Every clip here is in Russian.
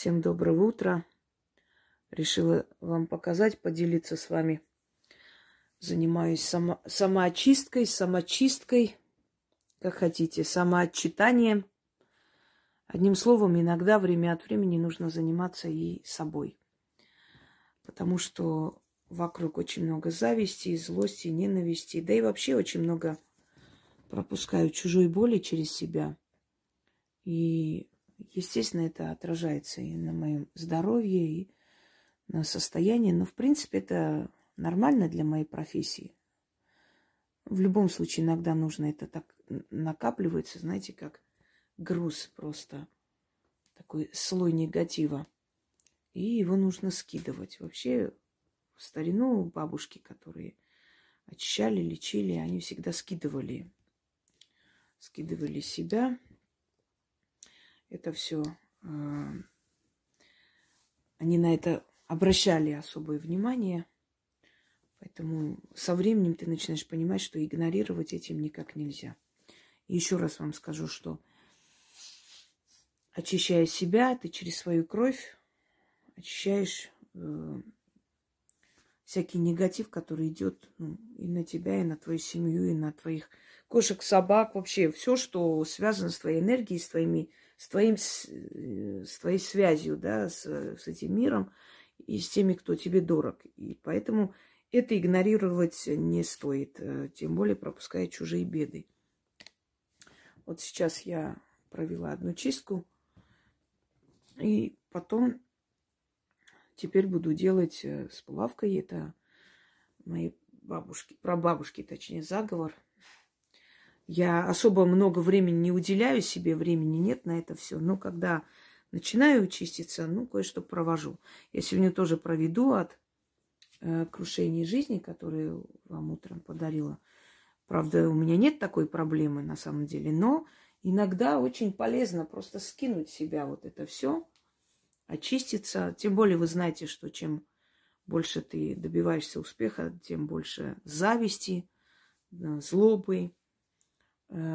Всем доброго утра. Решила вам показать, поделиться с вами. Занимаюсь самоочисткой, самочисткой, как хотите, самоотчитанием. Одним словом, иногда время от времени нужно заниматься и собой. Потому что вокруг очень много зависти, злости, ненависти. Да и вообще очень много пропускаю чужой боли через себя. И, естественно, это отражается и на моем здоровье, и на состоянии. Но, в принципе, это нормально для моей профессии. В любом случае, иногда нужно это так накапливается, знаете, как груз просто. Такой слой негатива. И его нужно скидывать. Вообще, в старину бабушки, которые очищали, лечили, они всегда скидывали. Скидывали себя. Это все. Они на это обращали особое внимание. Поэтому со временем ты начинаешь понимать, что игнорировать этим никак нельзя. И еще раз вам скажу, что очищая себя, ты через свою кровь очищаешь всякий негатив, который идет и на тебя, и на твою семью, и на твоих кошек, собак, вообще все, что связано с твоей энергией, с твоей связью, да, с этим миром и с теми, кто тебе дорог. И поэтому это игнорировать не стоит, тем более пропуская чужие беды. Вот сейчас я провела одну чистку, и потом теперь буду делать с булавкой. Это мои бабушки, прабабушки, точнее, заговор. Я особо много времени не уделяю себе, времени нет на это все. Но когда начинаю чиститься, кое-что провожу. Я сегодня тоже проведу от крушения жизни, которую вам утром подарила. Правда, у меня нет такой проблемы на самом деле, но иногда очень полезно просто скинуть с себя вот это все, очиститься. Тем более вы знаете, что чем больше ты добиваешься успеха, тем больше зависти, злобы.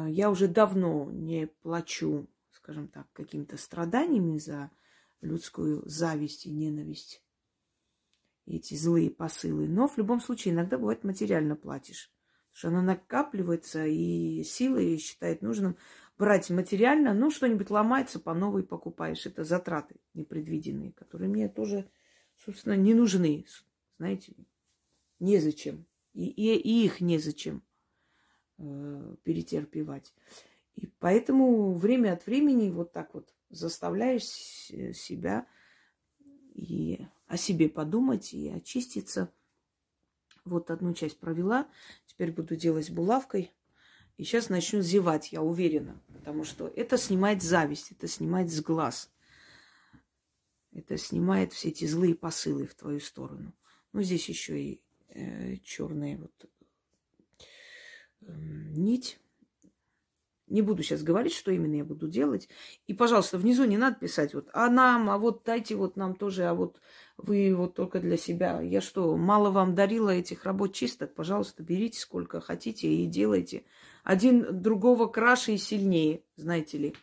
Я уже давно не плачу, скажем так, какими-то страданиями за людскую зависть и ненависть, эти злые посылы. Но в любом случае иногда бывает материально платишь, потому что она накапливается, и силы считает нужным брать материально. Ну, что-нибудь ломается, по новой покупаешь. Это затраты непредвиденные, которые мне тоже, собственно, не нужны, знаете, незачем. И их незачем перетерпевать. И поэтому время от времени вот так вот заставляешь себя и о себе подумать, и очиститься. Вот одну часть провела, теперь буду делать булавкой. И сейчас начну зевать, я уверена, потому что это снимает зависть, это снимает с глаз. Это снимает все эти злые посылы в твою сторону. Ну, здесь еще и черная вот нить. Не буду сейчас говорить, что именно я буду делать. И, пожалуйста, внизу не надо писать вот «а нам», «а вот дайте вот нам тоже», «а вот вы вот только для себя». Я что, мало вам дарила этих работ чисток? Пожалуйста, берите сколько хотите и делайте. Один другого краше и сильнее, знаете ли.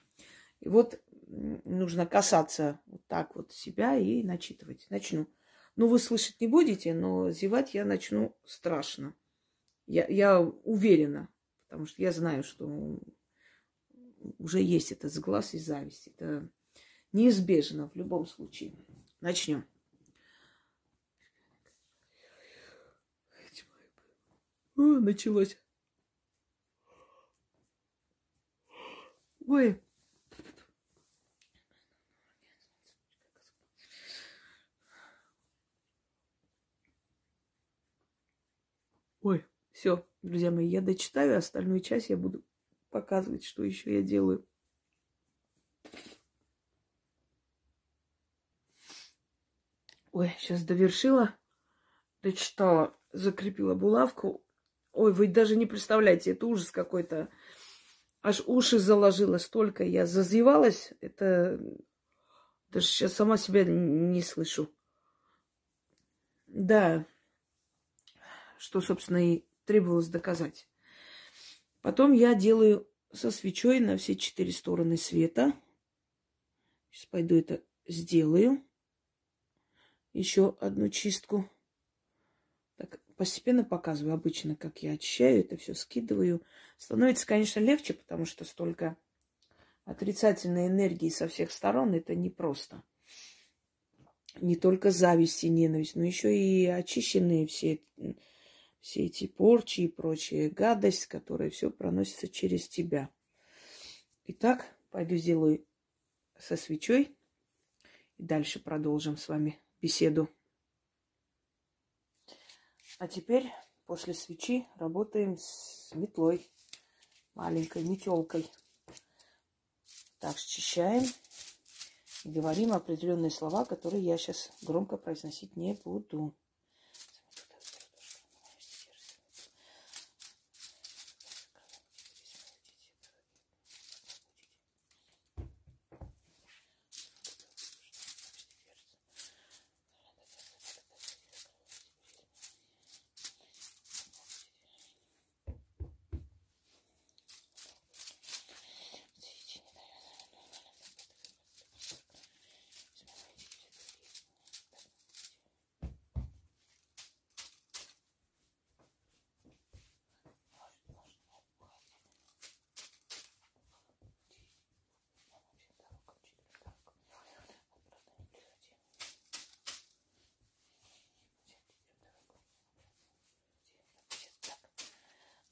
И вот нужно касаться вот так вот себя и начитывать. Начну. Ну, вы слышать не будете, но зевать я начну страшно. Я уверена, потому что я знаю, что уже есть этот сглаз и зависть. Это неизбежно в любом случае. Начнем. О, началось. Ой. Ой, все, друзья мои, я дочитаю, остальную часть я буду показывать, что еще я делаю. Ой, сейчас довершила, дочитала, закрепила булавку. Ой, вы даже не представляете, это ужас какой-то. Аж уши заложила, столько я зазевалась. Это даже сейчас сама себя не слышу. Да, что, собственно, и требовалось доказать. Потом я делаю со свечой на все четыре стороны света. Сейчас пойду это сделаю еще одну чистку. Так, постепенно показываю обычно, как я очищаю, это все скидываю. Становится, конечно, легче, потому что столько отрицательной энергии со всех сторон, это непросто. Не только зависть и ненависть, но еще и очищенные все эти порчи и прочая гадость, которая все проносится через тебя. Итак, пойду сделаю со свечой. И дальше продолжим с вами беседу. А теперь после свечи работаем с метлой, маленькой метелкой. Так, счищаем и говорим определенные слова, которые я сейчас громко произносить не буду.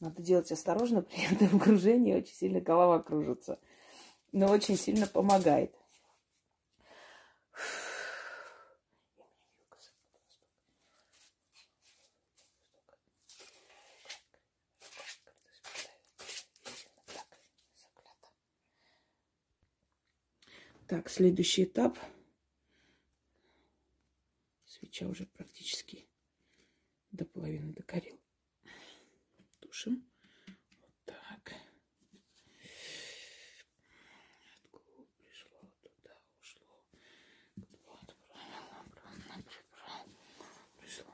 Надо делать осторожно, при этом окружении очень сильно голова кружится. Но очень сильно помогает. Так, следующий этап. Свеча уже практически до половины догорела. Вот так. Откуда пришло, туда ушло. Кто отправил, направил, пришло,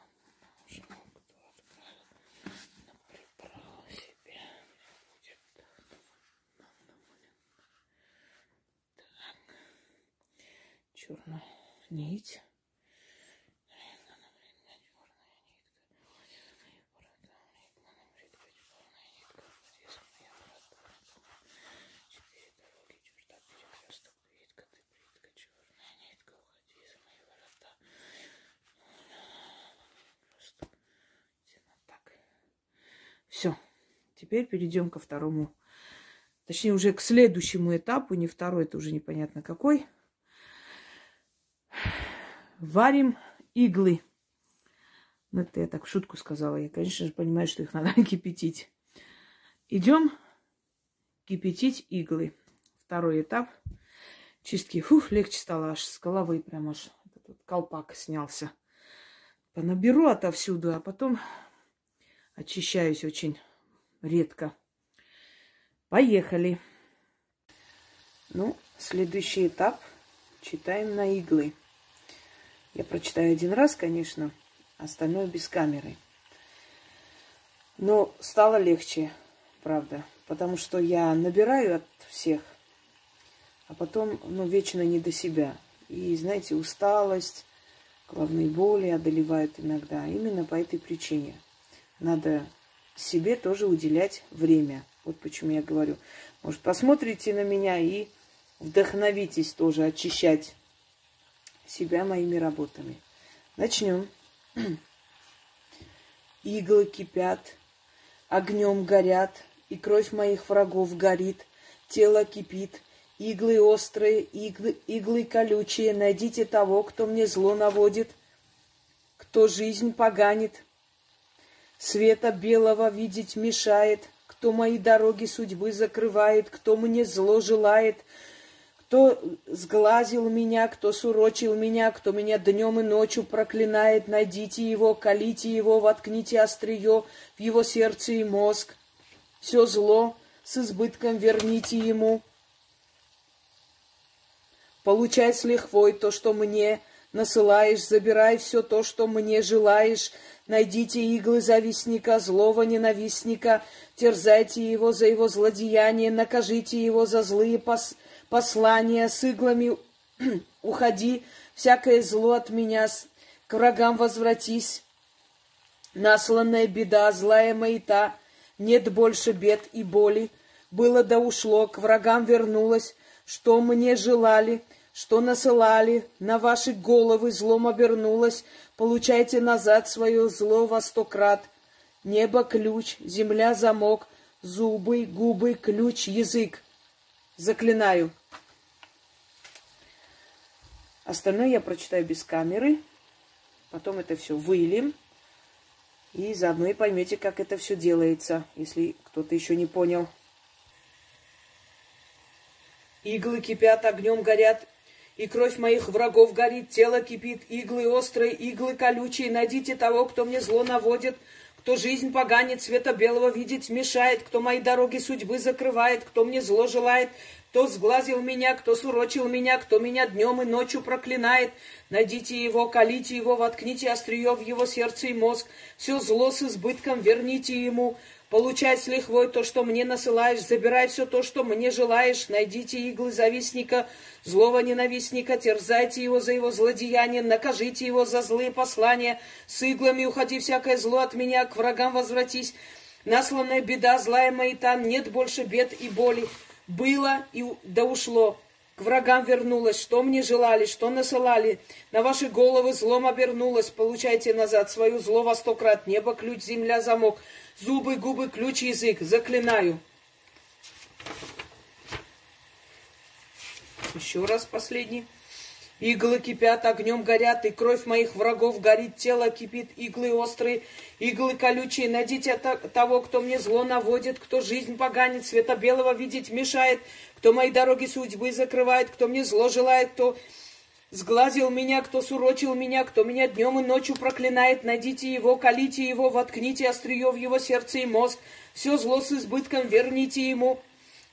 ушло, кто отправил, направил себе. Так. Черная нить. Все, теперь перейдем ко второму, точнее уже к следующему этапу, не второй, это уже непонятно какой. Варим иглы. Ну, это я так в шутку сказала, я, конечно же, понимаю, что их надо кипятить. Идем кипятить иглы. Второй этап чистки. Фух, легче стало, аж с головы прям аж этот колпак снялся. Понаберу отовсюду, а потом... Очищаюсь очень редко. Поехали. Ну, следующий этап. Читаем на иглы. Я прочитаю один раз, конечно, остальное без камеры. Но стало легче, правда. Потому что я набираю от всех, а потом, ну, вечно не до себя. И, знаете, усталость, головные боли одолевают иногда. Именно по этой причине. Надо себе тоже уделять время. Вот почему я говорю. Может, посмотрите на меня и вдохновитесь тоже очищать себя моими работами. Начнем. Иглы кипят, огнем горят, и кровь моих врагов горит, тело кипит. Иглы острые, иглы колючие. Найдите того, кто мне зло наводит, кто жизнь поганит. Света белого видеть мешает, кто мои дороги судьбы закрывает, кто мне зло желает, кто сглазил меня, кто сурочил меня, кто меня днем и ночью проклинает. Найдите его, колите его, воткните острие в его сердце и мозг. Все зло с избытком верните ему. Получай с лихвой то, что мне насылаешь, забирай все то, что мне желаешь. Найдите иглы завистника, злого ненавистника, терзайте его за его злодеяние, накажите его за злые послания, с иглами уходи, всякое зло от меня, к врагам возвратись, насланная беда, злая маята, нет больше бед и боли, было да ушло, к врагам вернулось, что мне желали, что насылали, на ваши головы злом обернулось, получайте назад свое зло во 100 крат. Небо — ключ, земля — замок, зубы, губы, ключ, язык. Заклинаю. Остальное я прочитаю без камеры. Потом это все вылим. И заодно и поймете, как это все делается, если кто-то еще не понял. Иглы кипят, огнем горят, и кровь моих врагов горит, тело кипит, иглы острые, иглы колючие. Найдите того, кто мне зло наводит, кто жизнь поганит, света белого видеть мешает, кто мои дороги судьбы закрывает, кто мне зло желает, кто сглазил меня, кто сурочил меня, кто меня днем и ночью проклинает. Найдите его, колите его, воткните острие в его сердце и мозг. Все зло с избытком верните ему. Получай с лихвой то, что мне насылаешь, забирай все то, что мне желаешь. Найдите иглы завистника, злого ненавистника, терзайте его за его злодеяние, накажите его за злые послания. С иглами уходи, всякое зло от меня, к врагам возвратись. Насланная беда, злая маята, нет больше бед и боли. Было и да ушло, к врагам вернулось, что мне желали, что насылали. На ваши головы злом обернулось, получайте назад свое зло во 100 крат. Небо — ключ, земля — замок, зубы, губы, ключ, язык. Заклинаю. Еще раз последний. Иглы кипят, огнем горят, и кровь моих врагов горит, тело кипит, иглы острые, иглы колючие. Найдите того, кто мне зло наводит, кто жизнь поганит, света белого видеть мешает, кто мои дороги судьбы закрывает, кто мне зло желает, кто сглазил меня, кто сурочил меня, кто меня днем и ночью проклинает. Найдите его, колите его, воткните острие в его сердце и мозг. Все зло с избытком верните ему.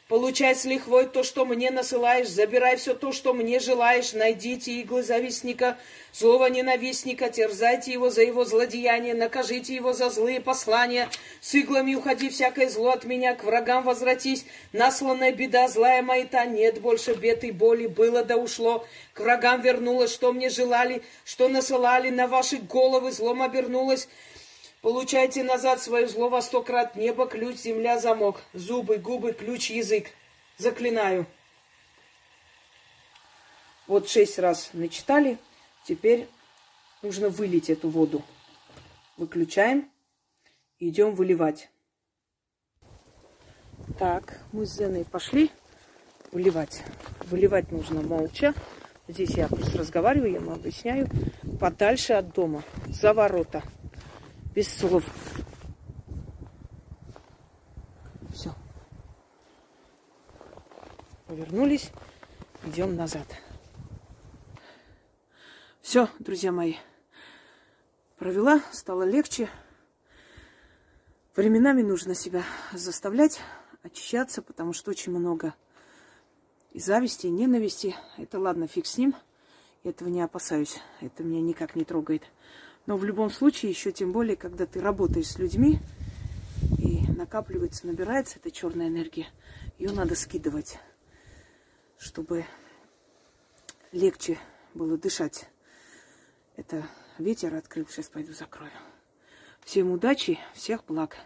Получай с лихвой то, что мне насылаешь, забирай все то, что мне желаешь. Найдите иглы завистника, злого ненавистника, терзайте его за его злодеяние, накажите его за злые послания. С иглами уходи, всякое зло от меня, к врагам возвратись. Насланная беда, злая маята, нет больше бед и боли, было да ушло, к врагам вернулось, что мне желали, что насылали. На ваши головы злом обернулось, получайте назад свое зло во 100 крат. Небо — ключ, земля — замок, зубы, губы, ключ, язык. Заклинаю. Вот 6 раз начитали. Теперь нужно вылить эту воду. Выключаем. Идем выливать. Так, мы с Зеной пошли выливать. Выливать нужно молча. Здесь я просто разговариваю, я ему объясняю. Подальше от дома, за ворота. Без слов. Все. Повернулись. Идем назад. Все, друзья мои. Провела. Стало легче. Временами нужно себя заставлять очищаться, потому что очень много и зависти, и ненависти. Это ладно, фиг с ним. Я этого не опасаюсь. Это меня никак не трогает. Но в любом случае, еще тем более, когда ты работаешь с людьми, и накапливается, набирается эта черная энергия, ее надо скидывать, чтобы легче было дышать. Это ветер открыл, сейчас пойду закрою. Всем удачи, всех благ.